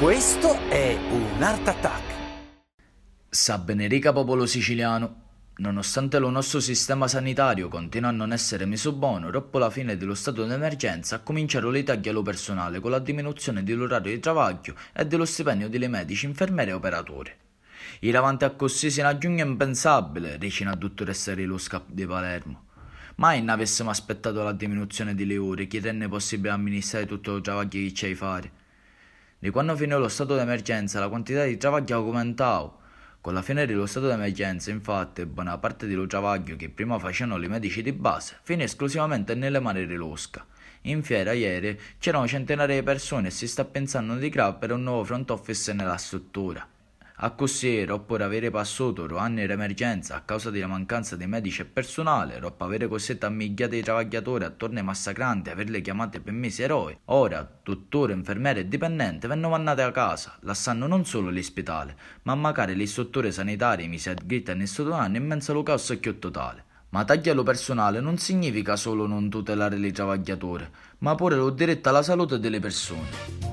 Questo è un Art Attack. Sa benedica popolo siciliano, nonostante lo nostro sistema sanitario continua a non essere messo buono, dopo la fine dello stato d'emergenza cominciarono le tagli allo personale con la diminuzione dell'orario di travaglio e dello stipendio delle medici, infermieri e operatori. Ir avanti a così si è una giungla impensabile, dice la dottoressa Relosca di Palermo. Mai non avessimo aspettato la diminuzione delle ore che rende possibile amministrare tutto il travaglio che c'è da fare. Di quando finì lo stato d'emergenza la quantità di travaglio aumentava. Con la fine dello stato d'emergenza, infatti, buona parte dello travaglio che prima facevano i medici di base finì esclusivamente nelle mani Relosca. In fiera ieri c'erano centinaia di persone e si sta pensando di creare un nuovo front office nella struttura. A così, dopo aver passato 2 anni di emergenza a causa della mancanza di medici e personale, dopo aver costretto a migliaia di travagliatori a torne massacranti e averle chiamate per mesi eroi, ora dottore, infermiere e dipendente vengono mandati a casa, lasciando non solo l'ospedale, ma magari le strutture sanitarie mise a gritta nel sottoterraneo in mezzo allo caos più totale. Ma tagliare personale non significa solo non tutelare i travagliatori, ma pure lo diritto alla salute delle persone.